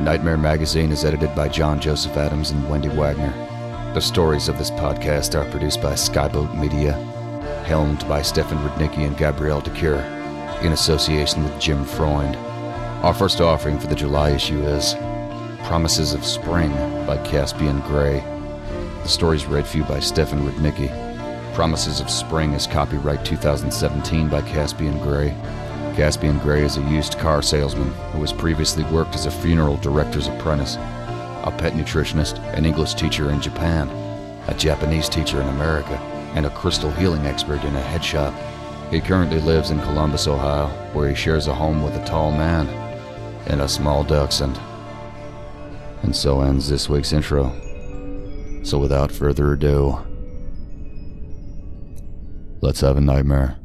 Nightmare Magazine is edited by John Joseph Adams and Wendy Wagner. The stories of this podcast are produced by Skyboat Media, helmed by Stefan Rudnicki and Gabrielle DeCure, in association with Jim Freund. Our first offering for the July issue is Promises of Spring by Caspian Gray. The stories read for you by Stefan Rudnicki. Promises of Spring is copyright 2017 by Caspian Gray. Caspian Gray is a used car salesman who has previously worked as a funeral director's apprentice, a pet nutritionist, an English teacher in Japan, a Japanese teacher in America, and a crystal healing expert in a head shop. He currently lives in Columbus, Ohio, where he shares a home with a tall man and a small dachshund. And so ends this week's intro. So without further ado, let's have a nightmare.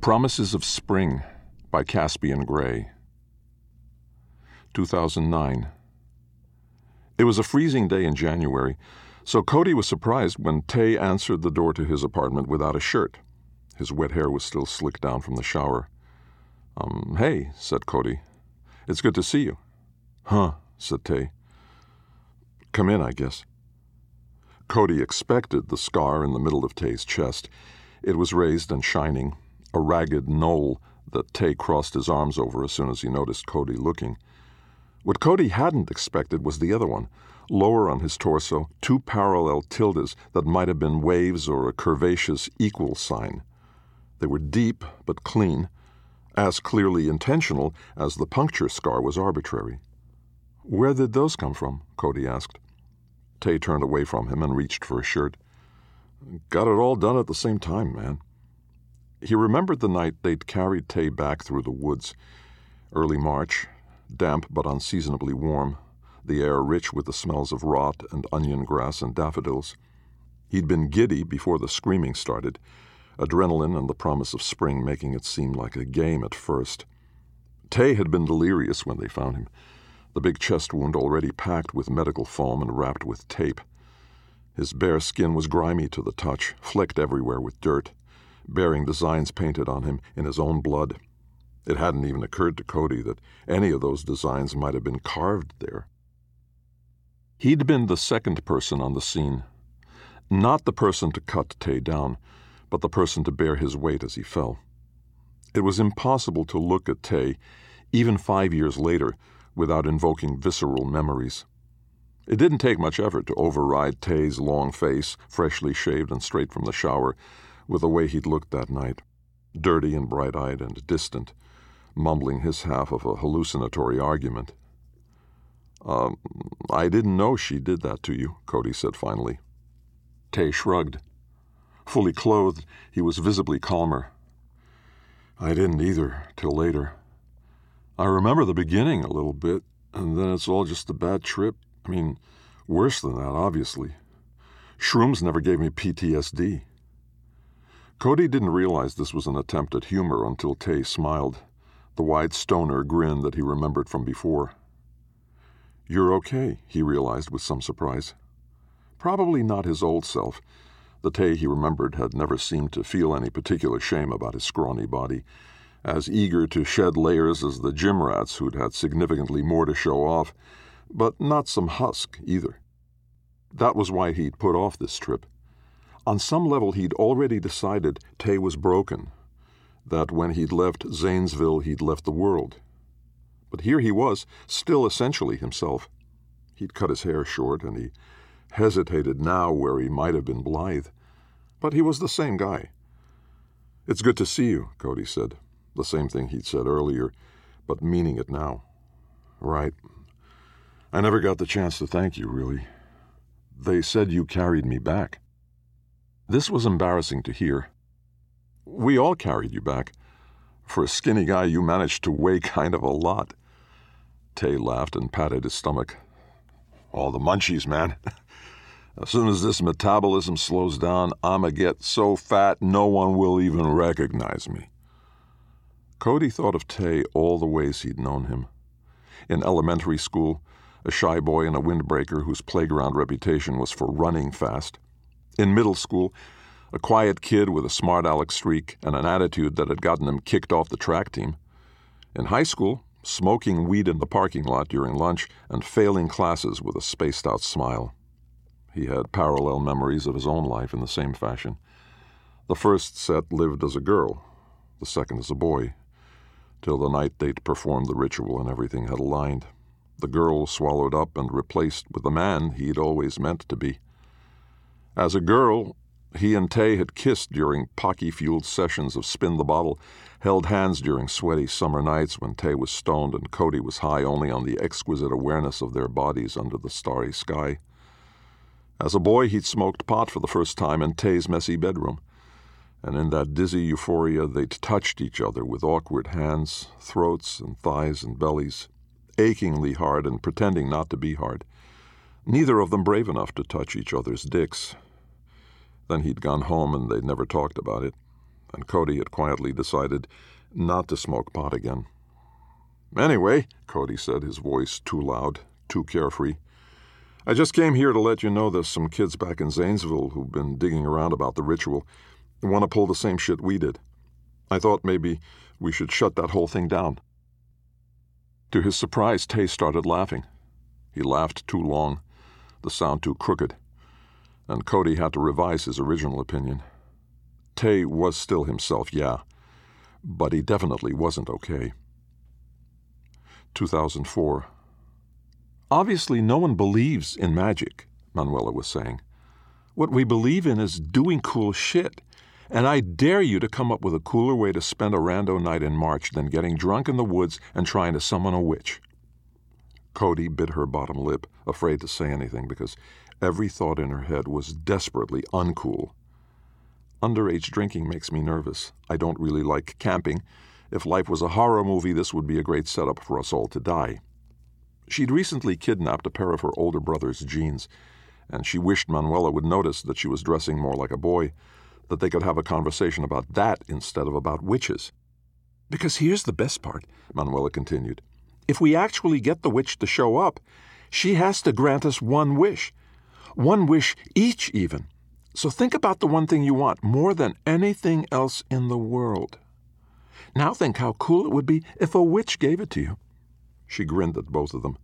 Promises of Spring by Caspian Gray. 2009. It was a freezing day in January, so Cody was surprised when Tay answered the door to his apartment without a shirt. His wet hair was still slicked down from the shower. Hey, said Cody. It's good to see you. Huh, said Tay. Come in, I guess. Cody expected the scar in the middle of Tay's chest. It was raised and shining, a ragged knoll that Tay crossed his arms over as soon as he noticed Cody looking. What Cody hadn't expected was the other one. Lower on his torso, two parallel tildes that might have been waves or a curvaceous equal sign. They were deep but clean, as clearly intentional as the puncture scar was arbitrary. Where did those come from? Cody asked. Tay turned away from him and reached for a shirt. Got it all done at the same time, man. He remembered the night they'd carried Tay back through the woods. Early March, damp but unseasonably warm, the air rich with the smells of rot and onion grass and daffodils. He'd been giddy before the screaming started, adrenaline and the promise of spring making it seem like a game at first. Tay had been delirious when they found him, the big chest wound already packed with medical foam and wrapped with tape. His bare skin was grimy to the touch, flecked everywhere with dirt, bearing designs painted on him in his own blood. It hadn't even occurred to Cody that any of those designs might have been carved there. He'd been the second person on the scene. Not the person to cut Tay down, but the person to bear his weight as he fell. It was impossible to look at Tay, even 5 years later, without invoking visceral memories. It didn't take much effort to override Tay's long face, freshly shaved and straight from the shower, with the way he'd looked that night, dirty and bright-eyed and distant, mumbling his half of a hallucinatory argument. I didn't know she did that to you, Cody said finally. Tay shrugged. Fully clothed, he was visibly calmer. I didn't either, till later. I remember the beginning a little bit, and then it's all just a bad trip. I mean, worse than that, obviously. Shrooms never gave me PTSD. Cody didn't realize this was an attempt at humor until Tay smiled, the wide stoner grin that he remembered from before. "You're okay," he realized with some surprise. Probably not his old self. The Tay he remembered had never seemed to feel any particular shame about his scrawny body, as eager to shed layers as the gym rats who'd had significantly more to show off, but not some husk either. That was why he'd put off this trip. On some level, he'd already decided Tay was broken, that when he'd left Zanesville, he'd left the world. But here he was, still essentially himself. He'd cut his hair short, and he hesitated now where he might have been blithe. But he was the same guy. "It's good to see you," Cody said. The same thing he'd said earlier, but meaning it now. "Right. I never got the chance to thank you, really. They said you carried me back." This was embarrassing to hear. "We all carried you back. For a skinny guy, you managed to weigh kind of a lot." Tay laughed and patted his stomach. "All the munchies, man. As soon as this metabolism slows down, I'ma get so fat no one will even recognize me." Cody thought of Tay all the ways he'd known him. In elementary school, a shy boy in a windbreaker whose playground reputation was for running fast. In middle school, a quiet kid with a smart aleck streak and an attitude that had gotten him kicked off the track team. In high school, smoking weed in the parking lot during lunch and failing classes with a spaced-out smile. He had parallel memories of his own life in the same fashion. The first set lived as a girl, the second as a boy, till the night they'd performed the ritual and everything had aligned. The girl swallowed up and replaced with the man he'd always meant to be. As a girl, he and Tay had kissed during pocky-fueled sessions of Spin the Bottle, held hands during sweaty summer nights when Tay was stoned and Cody was high only on the exquisite awareness of their bodies under the starry sky. As a boy, he'd smoked pot for the first time in Tay's messy bedroom. And in that dizzy euphoria, they'd touched each other with awkward hands, throats and thighs and bellies, achingly hard and pretending not to be hard. Neither of them brave enough to touch each other's dicks. Then he'd gone home and they'd never talked about it, and Cody had quietly decided not to smoke pot again. "Anyway," Cody said, his voice too loud, too carefree, "I just came here to let you know there's some kids back in Zanesville who've been digging around about the ritual. Want to pull the same shit we did. I thought maybe we should shut that whole thing down." To his surprise, Tay started laughing. He laughed too long, the sound too crooked, and Cody had to revise his original opinion. Tay was still himself, yeah, but he definitely wasn't okay. 2004. "Obviously no one believes in magic," Manuela was saying. "What we believe in is doing cool shit. And I dare you to come up with a cooler way to spend a rando night in March than getting drunk in the woods and trying to summon a witch." Cody bit her bottom lip, afraid to say anything because every thought in her head was desperately uncool. "Underage drinking makes me nervous. I don't really like camping. If life was a horror movie, this would be a great setup for us all to die." She'd recently kidnapped a pair of her older brother's jeans, and she wished Manuela would notice that she was dressing more like a boy, that they could have a conversation about that instead of about witches. "Because here's the best part," Manuela continued. "If we actually get the witch to show up, she has to grant us one wish. One wish each, even. So think about the one thing you want more than anything else in the world. Now think how cool it would be if a witch gave it to you." She grinned at both of them.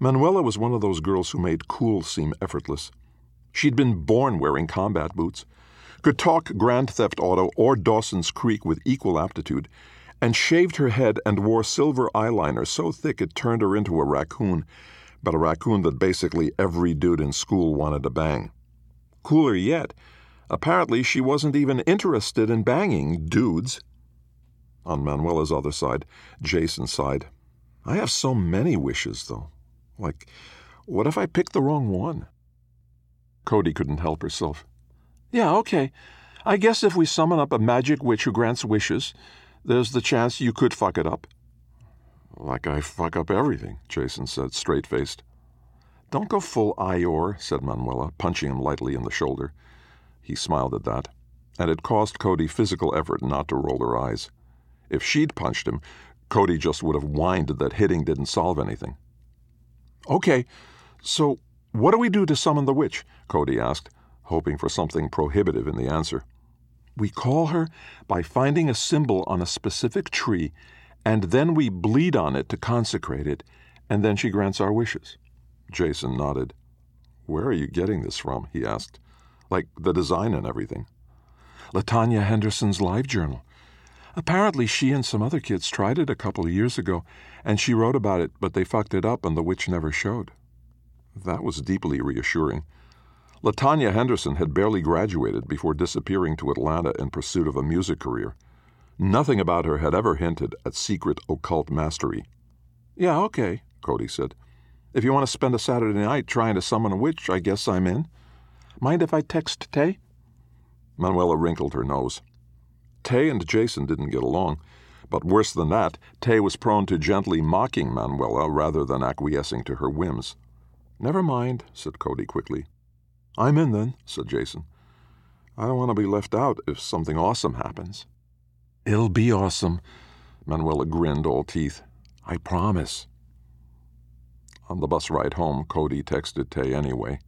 Manuela was one of those girls who made cool seem effortless. She'd been born wearing combat boots, could talk Grand Theft Auto or Dawson's Creek with equal aptitude, and shaved her head and wore silver eyeliner so thick it turned her into a raccoon, but a raccoon that basically every dude in school wanted to bang. Cooler yet, apparently she wasn't even interested in banging dudes. On Manuela's other side, Jason sighed. "I have so many wishes, though. Like, what if I pick the wrong one?" Cody couldn't help herself. Yeah, okay. I guess if we summon up a magic witch who grants wishes, there's the chance you could fuck it up. Like I fuck up everything, Jason said, straight-faced. Don't go full Ior, said Manuela, punching him lightly in the shoulder. He smiled at that, and it cost Cody physical effort not to roll her eyes. If she'd punched him, Cody just would have whined that hitting didn't solve anything. Okay, so what do we do to summon the witch? Cody asked, hoping for something prohibitive in the answer. We call her by finding a symbol on a specific tree, and then we bleed on it to consecrate it, and then she grants our wishes. Jason nodded. Where are you getting this from? He asked. Like the design and everything. Latanya Henderson's live journal. Apparently she and some other kids tried it a couple of years ago, and she wrote about it, but they fucked it up and the witch never showed. That was deeply reassuring. Latanya Henderson had barely graduated before disappearing to Atlanta in pursuit of a music career. Nothing about her had ever hinted at secret occult mastery. Yeah, okay, Cody said. If you want to spend a Saturday night trying to summon a witch, I guess I'm in. Mind if I text Tay? Manuela wrinkled her nose. Tay and Jason didn't get along, but worse than that, Tay was prone to gently mocking Manuela rather than acquiescing to her whims. Never mind, said Cody quickly. I'm in then, said Jason. I don't want to be left out if something awesome happens. It'll be awesome, Manuela grinned all teeth. I promise. On the bus ride home, Cody texted Tay anyway.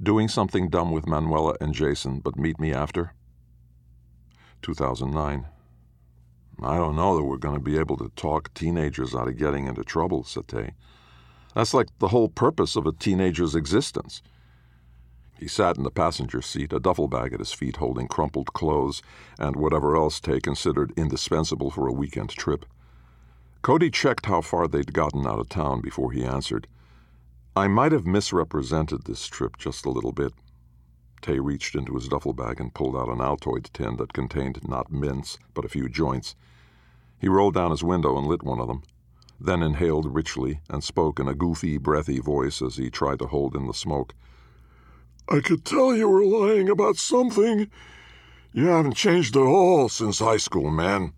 Doing something dumb with Manuela and Jason, but meet me after? 2009. I don't know that we're going to be able to talk teenagers out of getting into trouble, said Tay. That's like the whole purpose of a teenager's existence. He sat in the passenger seat, a duffel bag at his feet holding crumpled clothes and whatever else Tay considered indispensable for a weekend trip. Cody checked how far they'd gotten out of town before he answered. I might have misrepresented this trip just a little bit. Tay reached into his duffel bag and pulled out an Altoid tin that contained not mints, but a few joints. He rolled down his window and lit one of them, then inhaled richly and spoke in a goofy, breathy voice as he tried to hold in the smoke. I could tell you were lying about something. You haven't changed at all since high school, man.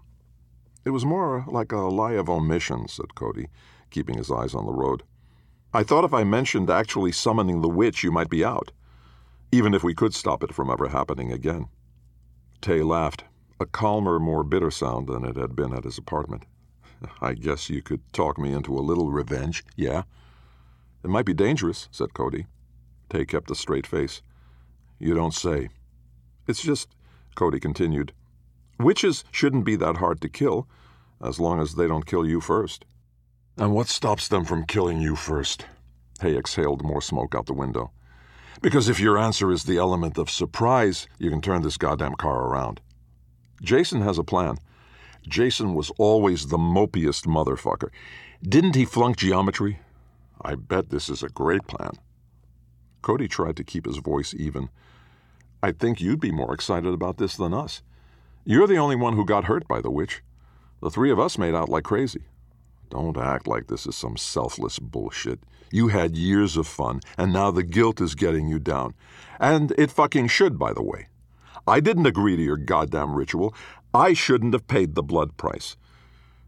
It was more like a lie of omission, said Cody, keeping his eyes on the road. I thought if I mentioned actually summoning the witch, you might be out, even if we could stop it from ever happening again. Tay laughed, a calmer, more bitter sound than it had been at his apartment. I guess you could talk me into a little revenge, yeah? It might be dangerous, said Cody. Tay kept a straight face. You don't say. It's just, Cody continued, witches shouldn't be that hard to kill, as long as they don't kill you first. And what stops them from killing you first? Hay exhaled more smoke out the window. Because if your answer is the element of surprise, you can turn this goddamn car around. Jason has a plan. Jason was always the mopiest motherfucker. Didn't he flunk geometry? I bet this is a great plan. Cody tried to keep his voice even. I think you'd be more excited about this than us. You're the only one who got hurt by the witch. The three of us made out like crazy. Don't act like this is some selfless bullshit. You had years of fun, and now the guilt is getting you down. And it fucking should, by the way. I didn't agree to your goddamn ritual. I shouldn't have paid the blood price.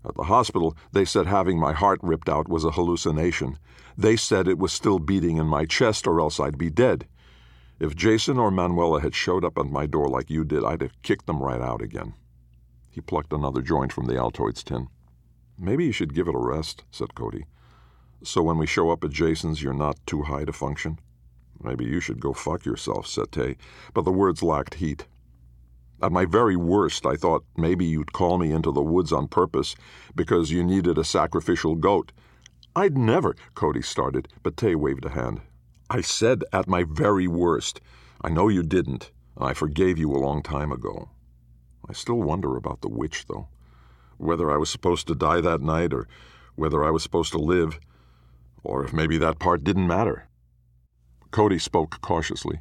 At the hospital, they said having my heart ripped out was a hallucination. They said it was still beating in my chest, or else I'd be dead. If Jason or Manuela had showed up at my door like you did, I'd have kicked them right out again. He plucked another joint from the Altoids tin. Maybe you should give it a rest, said Cody. So when we show up at Jason's, you're not too high to function? Maybe you should go fuck yourself, said Tay, but the words lacked heat. At my very worst, I thought maybe you'd call me into the woods on purpose because you needed a sacrificial goat. I'd never, Cody started, but Tay waved a hand. I said at my very worst. I know you didn't, and I forgave you a long time ago. I still wonder about the witch, though. Whether I was supposed to die that night, or whether I was supposed to live, or if maybe that part didn't matter. Cody spoke cautiously.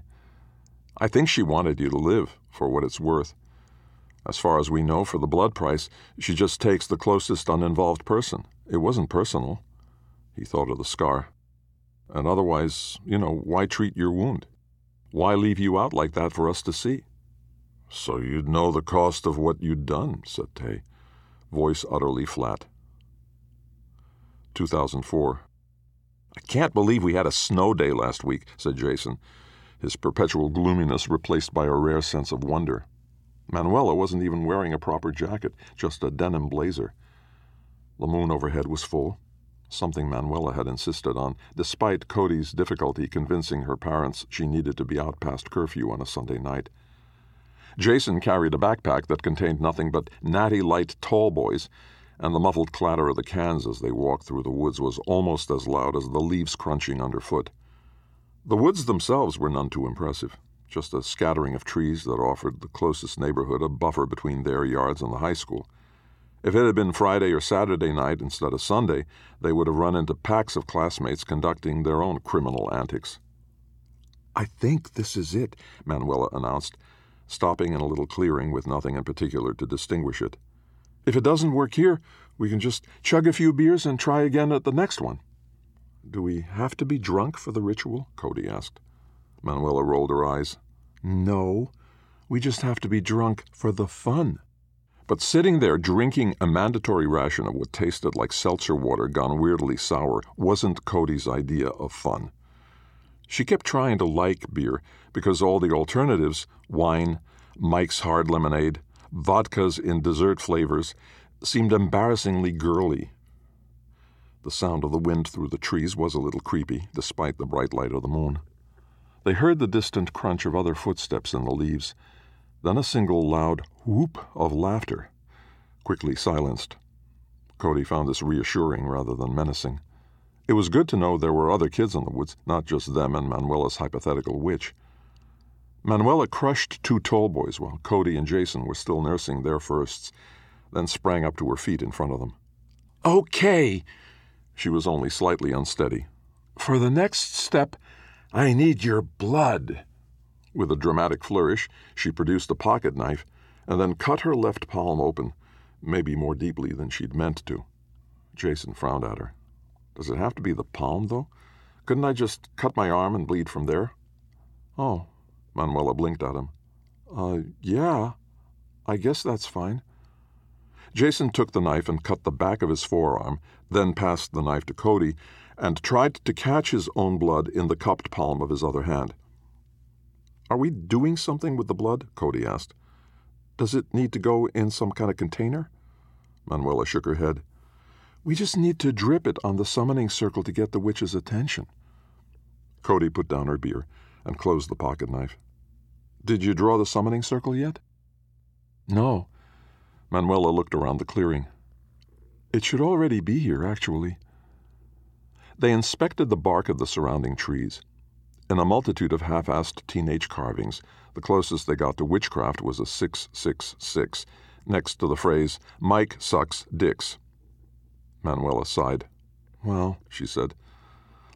I think she wanted you to live, for what it's worth. As far as we know, for the blood price, she just takes the closest uninvolved person. It wasn't personal. He thought of the scar. And otherwise, why treat your wound? Why leave you out like that for us to see? So you'd know the cost of what you'd done, said Tay, voice utterly flat. 2004. I can't believe we had a snow day last week, said Jason, his perpetual gloominess replaced by a rare sense of wonder. Manuela wasn't even wearing a proper jacket, just a denim blazer. The moon overhead was full, something Manuela had insisted on, despite Cody's difficulty convincing her parents she needed to be out past curfew on a Sunday night. Jason carried a backpack that contained nothing but Natty Light Tall Boys, and the muffled clatter of the cans as they walked through the woods was almost as loud as the leaves crunching underfoot. The woods themselves were none too impressive, just a scattering of trees that offered the closest neighborhood a buffer between their yards and the high school. If it had been Friday or Saturday night instead of Sunday, they would have run into packs of classmates conducting their own criminal antics. "I think this is it," Manuela announced, stopping in a little clearing with nothing in particular to distinguish it. "If it doesn't work here, we can just chug a few beers and try again at the next one." "Do we have to be drunk for the ritual?" Cody asked. Manuela rolled her eyes. "No, we just have to be drunk for the fun." But sitting there drinking a mandatory ration of what tasted like seltzer water gone weirdly sour wasn't Cody's idea of fun. She kept trying to like beer because all the alternatives, wine, Mike's Hard Lemonade, vodkas in dessert flavors, seemed embarrassingly girly. The sound of the wind through the trees was a little creepy, despite the bright light of the moon. They heard the distant crunch of other footsteps in the leaves, then a single loud whoop of laughter, quickly silenced. Cody found this reassuring rather than menacing. It was good to know there were other kids in the woods, not just them and Manuela's hypothetical witch. Manuela crushed two tall boys while Cody and Jason were still nursing their firsts, then sprang up to her feet in front of them. "Okay!" She was only slightly unsteady. "For the next step, I need your blood." With a dramatic flourish, she produced a pocket knife and then cut her left palm open, maybe more deeply than she'd meant to. Jason frowned at her. "Does it have to be the palm, though? Couldn't I just cut my arm and bleed from there?" "Oh," Manuela blinked at him. Yeah, I guess that's fine." Jason took the knife and cut the back of his forearm, then passed the knife to Cody, and tried to catch his own blood in the cupped palm of his other hand. "Are we doing something with the blood?" Cody asked. "Does it need to go in some kind of container?" Manuela shook her head. "We just need to drip it on the summoning circle to get the witch's attention." Cody put down her beer and closed the pocket knife. "Did you draw the summoning circle yet?" "No." Manuela looked around the clearing. "It should already be here, actually." They inspected the bark of the surrounding trees. In a multitude of half-assed teenage carvings, the closest they got to witchcraft was a 666, next to the phrase, "Mike sucks dicks." Manuela sighed. "Well," she said,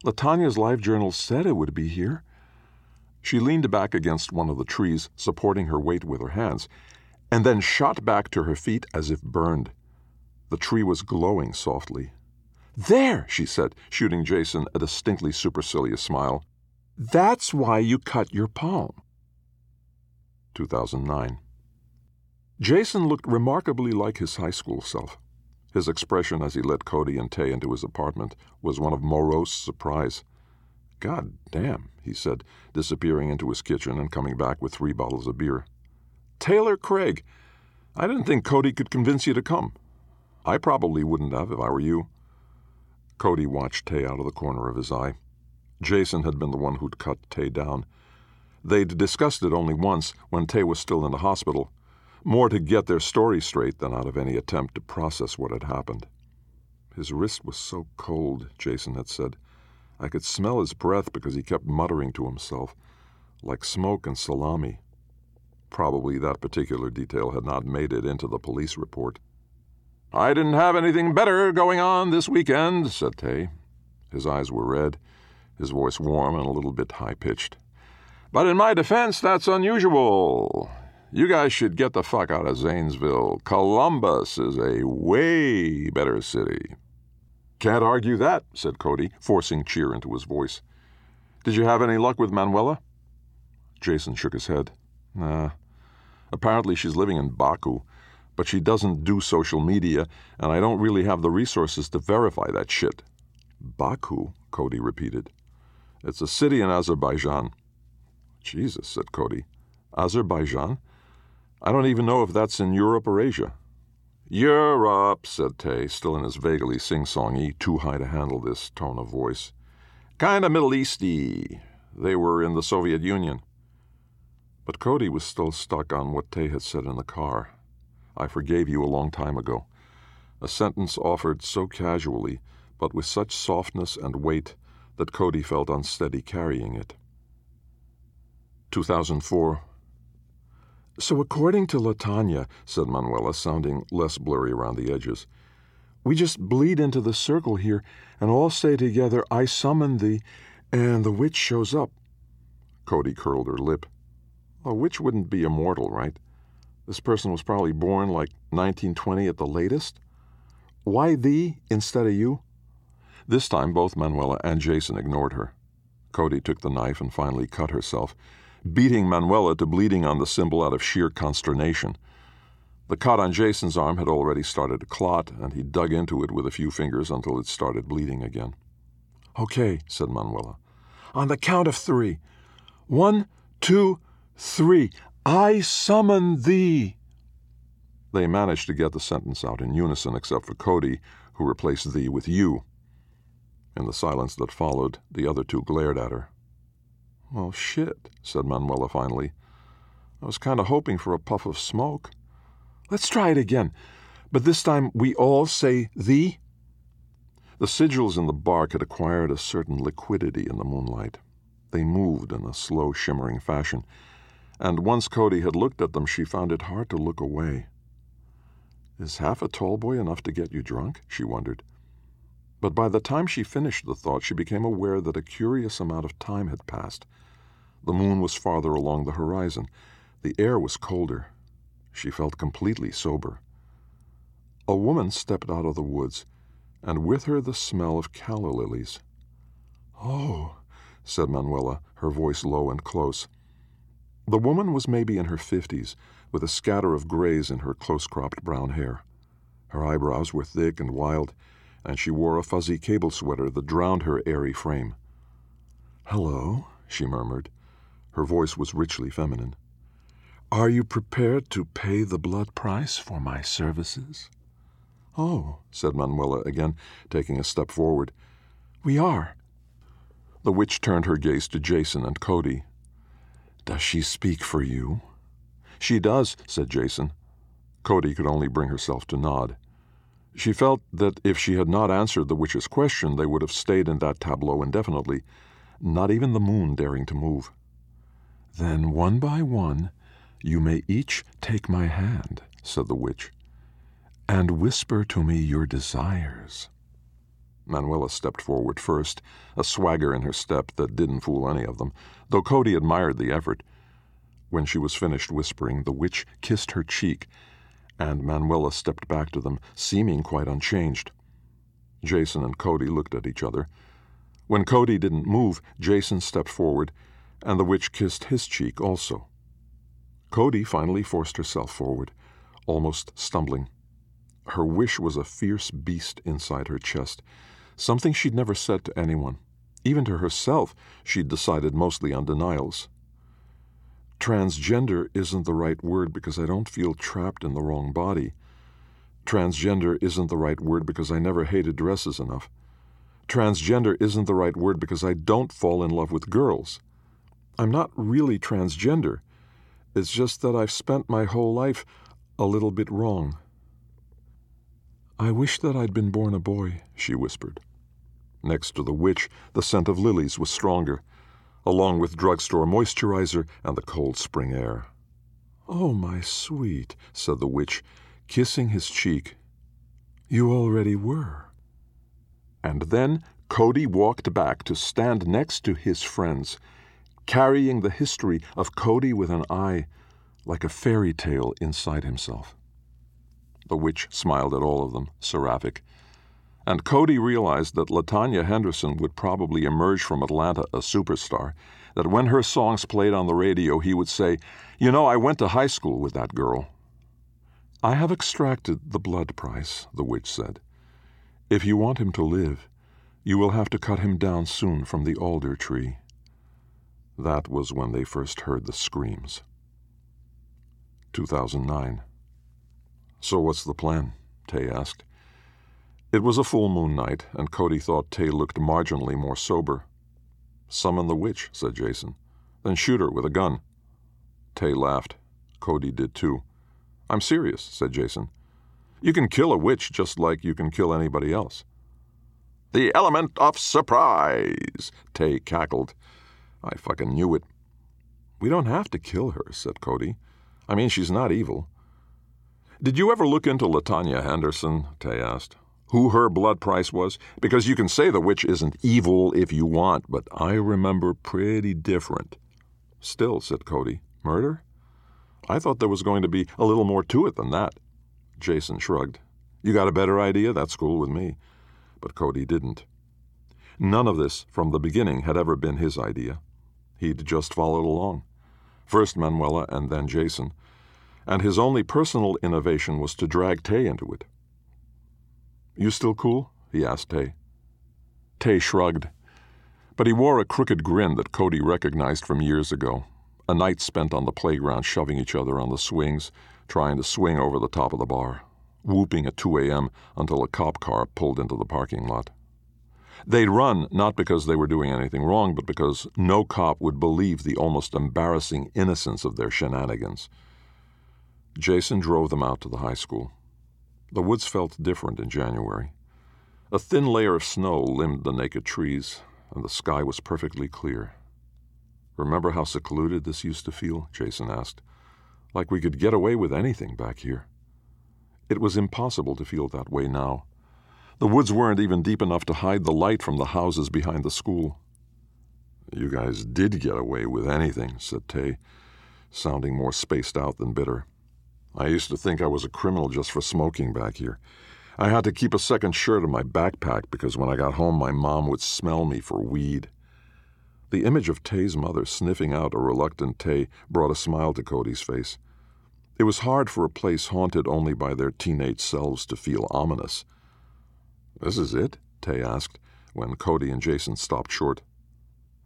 "Latanya's live journal said it would be here." She leaned back against one of the trees, supporting her weight with her hands, and then shot back to her feet as if burned. The tree was glowing softly. "There," she said, shooting Jason a distinctly supercilious smile. "That's why you cut your palm." 2009. Jason looked remarkably like his high school self. His expression as he led Cody and Tay into his apartment was one of morose surprise. "God damn," he said, disappearing into his kitchen and coming back with 3 bottles of beer. "Taylor Craig, I didn't think Cody could convince you to come. I probably wouldn't have if I were you." Cody watched Tay out of the corner of his eye. Jason had been the one who'd cut Tay down. They'd discussed it only once, when Tay was still in the hospital, more to get their story straight than out of any attempt to process what had happened. "His wrist was so cold," Jason had said. "I could smell his breath because he kept muttering to himself, like smoke and salami." Probably that particular detail had not made it into the police report. "I didn't have anything better going on this weekend," said Tay. His eyes were red, his voice warm and a little bit high-pitched. "But in my defense, that's unusual. You guys should get the fuck out of Zanesville. Columbus is a way better city." "Can't argue that," said Cody, forcing cheer into his voice. "Did you have any luck with Manuela?" Jason shook his head. Nah. Apparently she's living in Baku, but she doesn't do social media, and I don't really have the resources to verify that shit. Baku? Cody repeated. It's a city in Azerbaijan. Jesus, said Cody. Azerbaijan? I don't even know if that's in Europe or Asia. Europe, said Tay, still in his vaguely sing-songy, too high to handle this tone of voice. Kinda Middle Easty. They were in the Soviet Union. But Cody was still stuck on what Tay had said in the car. I forgave you a long time ago. A sentence offered so casually, but with such softness and weight that Cody felt unsteady carrying it. 2004. So according to LaTanya, said Manuela, sounding less blurry around the edges, we just bleed into the circle here and all say together, I summon thee, and the witch shows up. Cody curled her lip. A witch wouldn't be immortal, right? This person was probably born like 1920 at the latest. Why thee instead of you? This time both Manuela and Jason ignored her. Cody took the knife and finally cut herself, beating Manuela to bleeding on the symbol out of sheer consternation. The cut on Jason's arm had already started to clot, and he dug into it with a few fingers until it started bleeding again. Okay, said Manuela. On the count of 3. 1, 2, 3. I summon thee. They managed to get the sentence out in unison except for Cody, who replaced thee with you. In the silence that followed, the other two glared at her. Well, shit, said Manuela finally. I was kind of hoping for a puff of smoke. Let's try it again, but this time we all say thee. The sigils in the bark had acquired a certain liquidity in the moonlight. They moved in a slow, shimmering fashion, and once Cody had looked at them, she found it hard to look away. Is half a tall boy enough to get you drunk? She wondered. But by the time she finished the thought, she became aware that a curious amount of time had passed. The moon was farther along the horizon. The air was colder. She felt completely sober. A woman stepped out of the woods, and with her the smell of calla lilies. Oh, said Manuela, her voice low and close. The woman was maybe in her 50s, with a scatter of grays in her close-cropped brown hair. Her eyebrows were thick and wild, and she wore a fuzzy cable sweater that drowned her airy frame. "Hello," she murmured. Her voice was richly feminine. "Are you prepared to pay the blood price for my services?" "Oh," said Manuela again, taking a step forward. "We are." The witch turned her gaze to Jason and Cody. "Does she speak for you?" "She does," said Jason. Cody could only bring herself to nod. She felt that if she had not answered the witch's question, they would have stayed in that tableau indefinitely, not even the moon daring to move. "Then one by one, you may each take my hand," said the witch, "and whisper to me your desires." Manuela stepped forward first, a swagger in her step that didn't fool any of them, though Cody admired the effort. When she was finished whispering, the witch kissed her cheek, and Manuela stepped back to them, seeming quite unchanged. Jason and Cody looked at each other. When Cody didn't move, Jason stepped forward, and the witch kissed his cheek also. Cody finally forced herself forward, almost stumbling. Her wish was a fierce beast inside her chest, something she'd never said to anyone. Even to herself, she'd decided mostly on denials. Transgender isn't the right word because I don't feel trapped in the wrong body. Transgender isn't the right word because I never hated dresses enough. Transgender isn't the right word because I don't fall in love with girls. I'm not really transgender. It's just that I've spent my whole life a little bit wrong. I wish that I'd been born a boy, she whispered. Next to the witch, the scent of lilies was stronger, along with drugstore moisturizer and the cold spring air. "Oh, my sweet," said the witch, kissing his cheek. "You already were." And then Cody walked back to stand next to his friends, carrying the history of Cody with an eye, like a fairy tale inside himself. The witch smiled at all of them, seraphic. And Cody realized that LaTanya Henderson would probably emerge from Atlanta a superstar, that when her songs played on the radio, he would say, "You know, I went to high school with that girl." "I have extracted the blood price," the witch said. "If you want him to live, you will have to cut him down soon from the alder tree." That was when they first heard the screams. 2009. "So what's the plan?" Tay asked. It was a full moon night, and Cody thought Tay looked marginally more sober. "Summon the witch," said Jason. "Then shoot her with a gun." Tay laughed. Cody did too. "I'm serious," said Jason. "You can kill a witch just like you can kill anybody else." "The element of surprise," Tay cackled. "I fucking knew it." "We don't have to kill her," said Cody. "I mean, she's not evil." "Did you ever look into LaTanya Henderson?" Tay asked. "Who her blood price was? Because you can say the witch isn't evil if you want, but I remember pretty different." "Still," said Cody, "murder? I thought there was going to be a little more to it than that." Jason shrugged. "You got a better idea? That's cool with me." But Cody didn't. None of this, from the beginning, had ever been his idea. He'd just followed along. First Manuela and then Jason. And his only personal innovation was to drag Tay into it. "You still cool?" he asked Tay. Tay shrugged, but he wore a crooked grin that Cody recognized from years ago, a night spent on the playground shoving each other on the swings, trying to swing over the top of the bar, whooping at 2 a.m. until a cop car pulled into the parking lot. They'd run, not because they were doing anything wrong, but because no cop would believe the almost embarrassing innocence of their shenanigans. Jason drove them out to the high school. The woods felt different in January. A thin layer of snow limbed the naked trees, and the sky was perfectly clear. "Remember how secluded this used to feel?" Jason asked. "Like we could get away with anything back here." It was impossible to feel that way now. The woods weren't even deep enough to hide the light from the houses behind the school. "You guys did get away with anything," said Tay, sounding more spaced out than bitter. "I used to think I was a criminal just for smoking back here. I had to keep a second shirt in my backpack because when I got home my mom would smell me for weed." The image of Tay's mother sniffing out a reluctant Tay brought a smile to Cody's face. It was hard for a place haunted only by their teenage selves to feel ominous. "This is it?" Tay asked when Cody and Jason stopped short.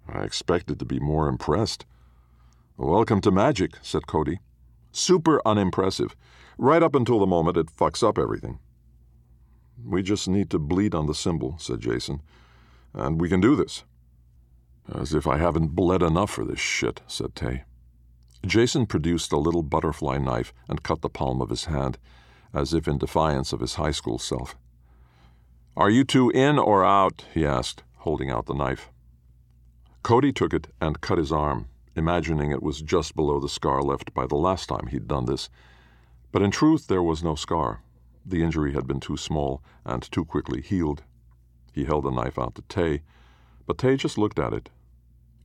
"I expected to be more impressed." "Welcome to magic," said Cody. "Super unimpressive, right up until the moment it fucks up everything." "We just need to bleed on the symbol," said Jason, "and we can do this." "As if I haven't bled enough for this shit," said Tay. Jason produced a little butterfly knife and cut the palm of his hand, as if in defiance of his high school self. "Are you two in or out?" he asked, holding out the knife. Cody took it and cut his arm, imagining it was just below the scar left by the last time he'd done this. But in truth, there was no scar. The injury had been too small and too quickly healed. He held the knife out to Tay, but Tay just looked at it.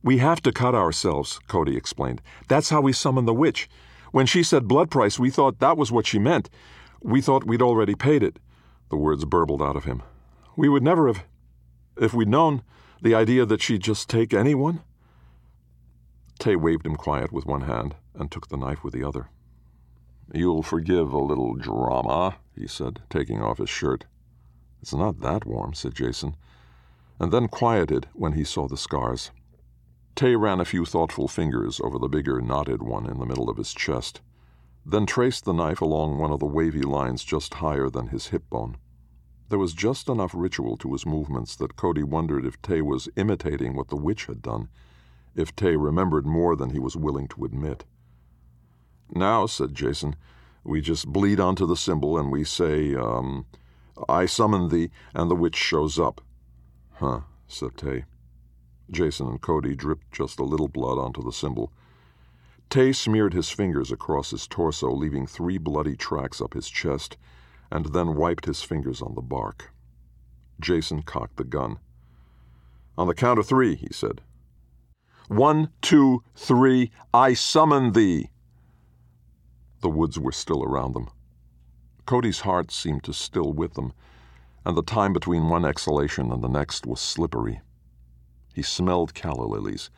"We have to cut ourselves," Cody explained. "That's how we summon the witch. When she said blood price, we thought that was what she meant. We thought we'd already paid it." The words burbled out of him. "We would never have... If we'd known, the idea that she'd just take anyone..." Tay waved him quiet with one hand and took the knife with the other. "You'll forgive a little drama," he said, taking off his shirt. "It's not that warm," said Jason, and then quieted when he saw the scars. Tay ran a few thoughtful fingers over the bigger, knotted one in the middle of his chest, then traced the knife along one of the wavy lines just higher than his hip bone. There was just enough ritual to his movements that Cody wondered if Tay was imitating what the witch had done, if Tay remembered more than he was willing to admit. "Now," said Jason, "we just bleed onto the symbol and we say, I summon thee, and the witch shows up." "Huh," said Tay. Jason and Cody dripped just a little blood onto the symbol. Tay smeared his fingers across his torso, leaving 3 bloody tracks up his chest, and then wiped his fingers on the bark. Jason cocked the gun. "On the count of 3, he said. 1, 2, 3, I summon thee!" The woods were still around them. Cody's heart seemed to still with them, and the time between one exhalation and the next was slippery. He smelled calla lilies,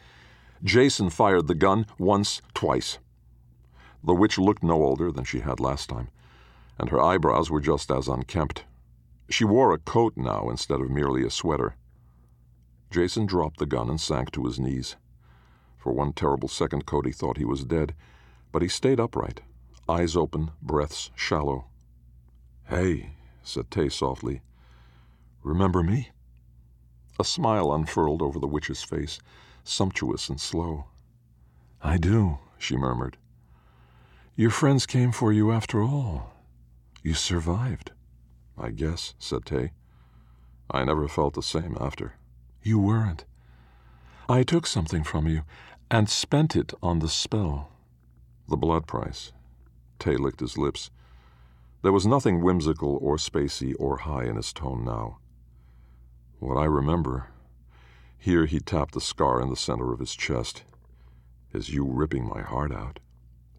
Jason fired the gun once, twice. The witch looked no older than she had last time, and her eyebrows were just as unkempt. She wore a coat now instead of merely a sweater. Jason dropped the gun and sank to his knees. For one terrible second, Cody thought he was dead, but he stayed upright, eyes open, breaths shallow. "Hey," said Tay softly, "remember me?" A smile unfurled over the witch's face, sumptuous and slow. "I do," she murmured. "Your friends came for you after all. You survived." "I guess," said Tay. "I never felt the same after." "You weren't. I took something from you and spent it on the spell." "The blood price." Tay licked his lips. There was nothing whimsical or spacey or high in his tone now. "What I remember," here he tapped the scar in the center of his chest, "is you ripping my heart out."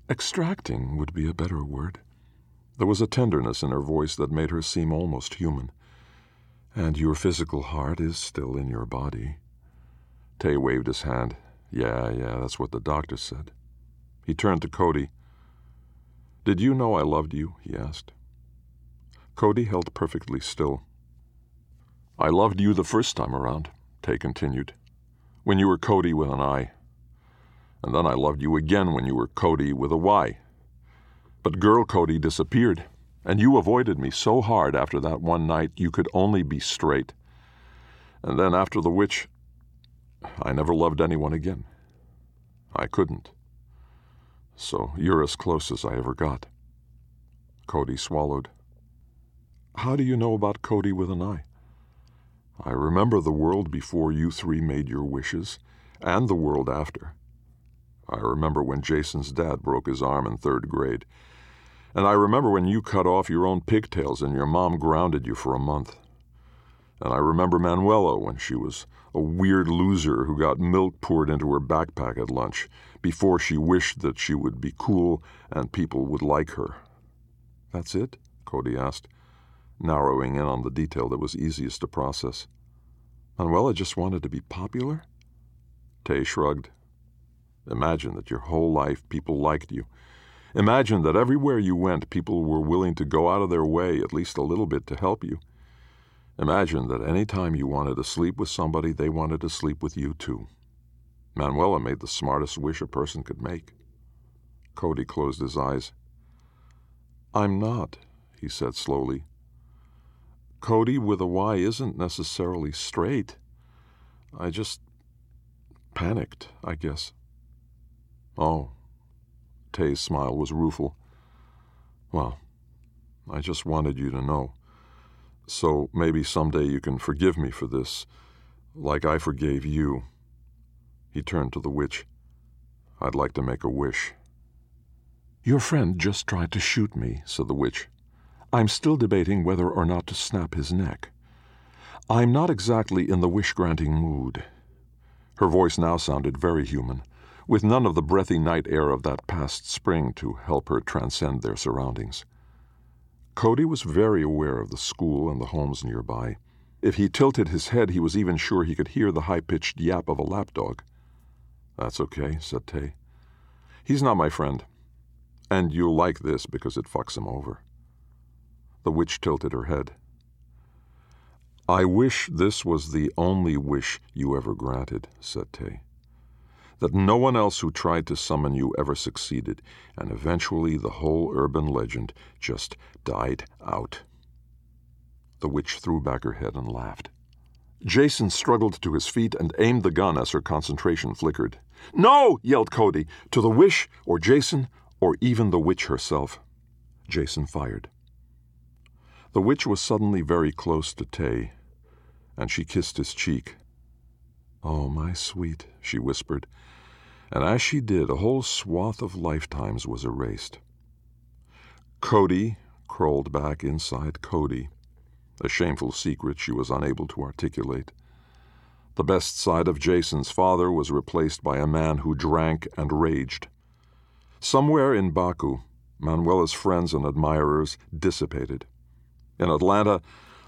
"Extracting would be a better word." There was a tenderness in her voice that made her seem almost human. "And your physical heart is still in your body." Tay waved his hand. Yeah, that's what the doctor said. He turned to Cody. "Did you know I loved you?" he asked. Cody held perfectly still. "I loved you the first time around," Tay continued, "when you were Cody with an I. And then I loved you again when you were Cody with a Y. But girl Cody disappeared, and you avoided me so hard after that one night you could only be straight. And then after the witch, I never loved anyone again. I couldn't. So you're as close as I ever got." Cody swallowed. "How do you know about Cody with an I?" "I remember the world before you three made your wishes, and the world after. I remember when Jason's dad broke his arm in 3rd grade, and I remember when you cut off your own pigtails and your mom grounded you for a month. And I remember Manuela when she was a weird loser who got milk poured into her backpack at lunch before she wished that she would be cool and people would like her." "That's it?" Cody asked, narrowing in on the detail that was easiest to process. "Manuela just wanted to be popular?" Tay shrugged. "Imagine that your whole life people liked you. Imagine that everywhere you went people were willing to go out of their way at least a little bit to help you. Imagine that any time you wanted to sleep with somebody, they wanted to sleep with you too. Manuela made the smartest wish a person could make." Cody closed his eyes. "I'm not," he said slowly. "Cody with a Y isn't necessarily straight. I just panicked, I guess." "Oh." Tay's smile was rueful. "Well, I just wanted you to know. So maybe someday you can forgive me for this, like I forgave you." He turned to the witch. "I'd like to make a wish." "Your friend just tried to shoot me," said the witch. "I'm still debating whether or not to snap his neck. I'm not exactly in the wish-granting mood." Her voice now sounded very human, with none of the breathy night air of that past spring to help her transcend their surroundings. Cody was very aware of the school and the homes nearby. If he tilted his head, he was even sure he could hear the high-pitched yap of a lapdog. "That's okay," said Tay. "He's not my friend. And you'll like this because it fucks him over." The witch tilted her head. "I wish this was the only wish you ever granted," said Tay. "That no one else who tried to summon you ever succeeded, and eventually the whole urban legend just died out." The witch threw back her head and laughed. Jason struggled to his feet and aimed the gun as her concentration flickered. "No!" yelled Cody, to the wish, or Jason, or even the witch herself. Jason fired. The witch was suddenly very close to Tay, and she kissed his cheek. "Oh, my sweet," she whispered, and as she did, a whole swath of lifetimes was erased. Cody crawled back inside Cody, a shameful secret she was unable to articulate. The best side of Jason's father was replaced by a man who drank and raged. Somewhere in Baku, Manuela's friends and admirers dissipated. In Atlanta,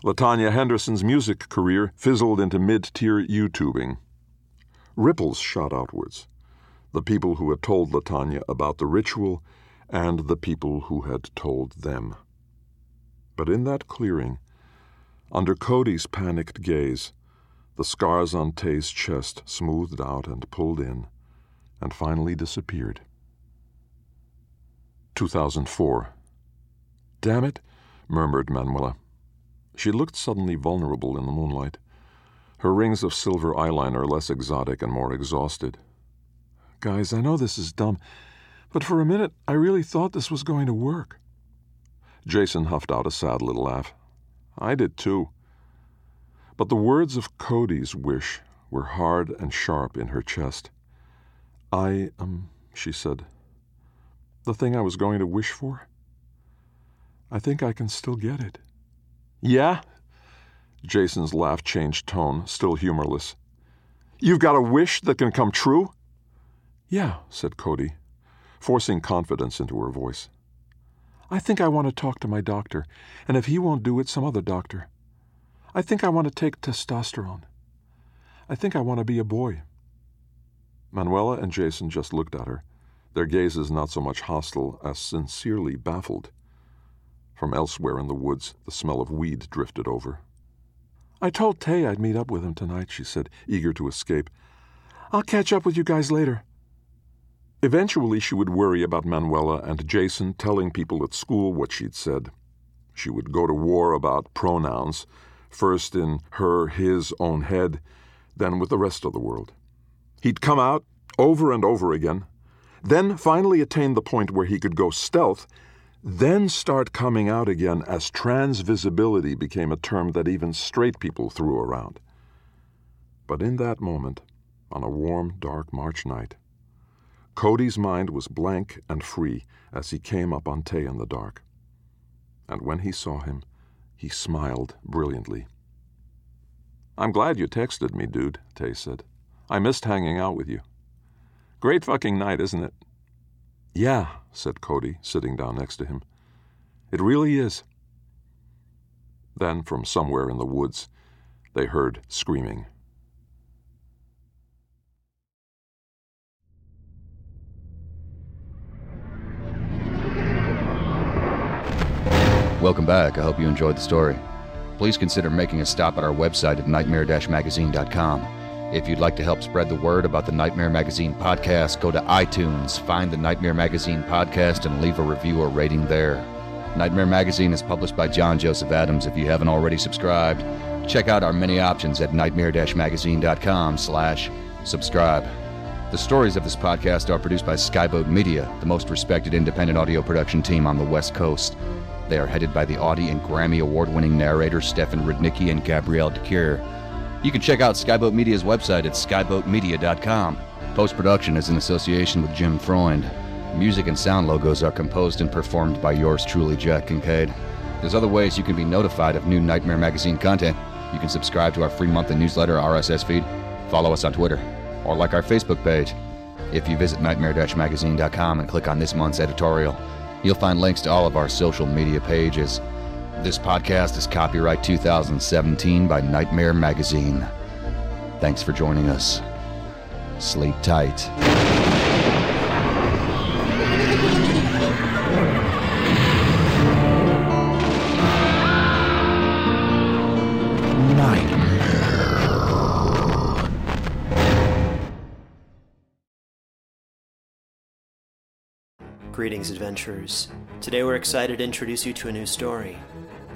LaTanya Henderson's music career fizzled into mid-tier YouTubing. Ripples shot outwards, the people who had told Latanya about the ritual and the people who had told them. But in that clearing, under Cody's panicked gaze, the scars on Tay's chest smoothed out and pulled in, and finally disappeared. 2004. "Damn it," murmured Manuela. She looked suddenly vulnerable in the moonlight, her rings of silver eyeliner less exotic and more exhausted. "Guys, I know this is dumb, but for a minute I really thought this was going to work." Jason huffed out a sad little laugh. "I did too." But the words of Cody's wish were hard and sharp in her chest. She said, "the thing I was going to wish for? I think I can still get it." "Yeah?" Jason's laugh changed tone, still humorless. "You've got a wish that can come true?" "Yeah," said Cody, forcing confidence into her voice. "I think I want to talk to my doctor, and if he won't do it, some other doctor. I think I want to take testosterone. I think I want to be a boy." Manuela and Jason just looked at her, their gazes not so much hostile as sincerely baffled. From elsewhere in the woods, the smell of weed drifted over. "I told Tay I'd meet up with him tonight," she said, eager to escape. "I'll catch up with you guys later." Eventually she would worry about Manuela and Jason telling people at school what she'd said. She would go to war about pronouns, first in her, his own head, then with the rest of the world. He'd come out over and over again, then finally attain the point where he could go stealth, then start coming out again as transvisibility became a term that even straight people threw around. But in that moment, on a warm, dark March night, Cody's mind was blank and free as he came up on Tay in the dark. And when he saw him, he smiled brilliantly. "I'm glad you texted me, dude," Tay said. "I missed hanging out with you. Great fucking night, isn't it?" "Yeah," said Cody, sitting down next to him. "It really is." Then, from somewhere in the woods, they heard screaming. Welcome back. I hope you enjoyed the story. Please consider making a stop at our website at nightmare-magazine.com. If you'd like to help spread the word about the Nightmare Magazine podcast, go to iTunes, find the Nightmare Magazine podcast, and leave a review or rating there. Nightmare Magazine is published by John Joseph Adams. If you haven't already subscribed, check out our many options at nightmare-magazine.com/subscribe. The stories of this podcast are produced by Skyboat Media, the most respected independent audio production team on the West Coast. They are headed by the Audie and Grammy Award-winning narrators Stefan Rudnicki and Gabrielle DeCure. You can check out Skyboat Media's website at skyboatmedia.com. Post-production is in association with Jim Freund. Music and sound logos are composed and performed by yours truly, Jack Kincaid. There's other ways you can be notified of new Nightmare Magazine content. You can subscribe to our free monthly newsletter, RSS feed, follow us on Twitter, or like our Facebook page. If you visit nightmare-magazine.com and click on this month's editorial, you'll find links to all of our social media pages. This podcast is copyright 2017 by Nightmare Magazine. Thanks for joining us. Sleep tight. Greetings, adventurers. Today we're excited to introduce you to a new story,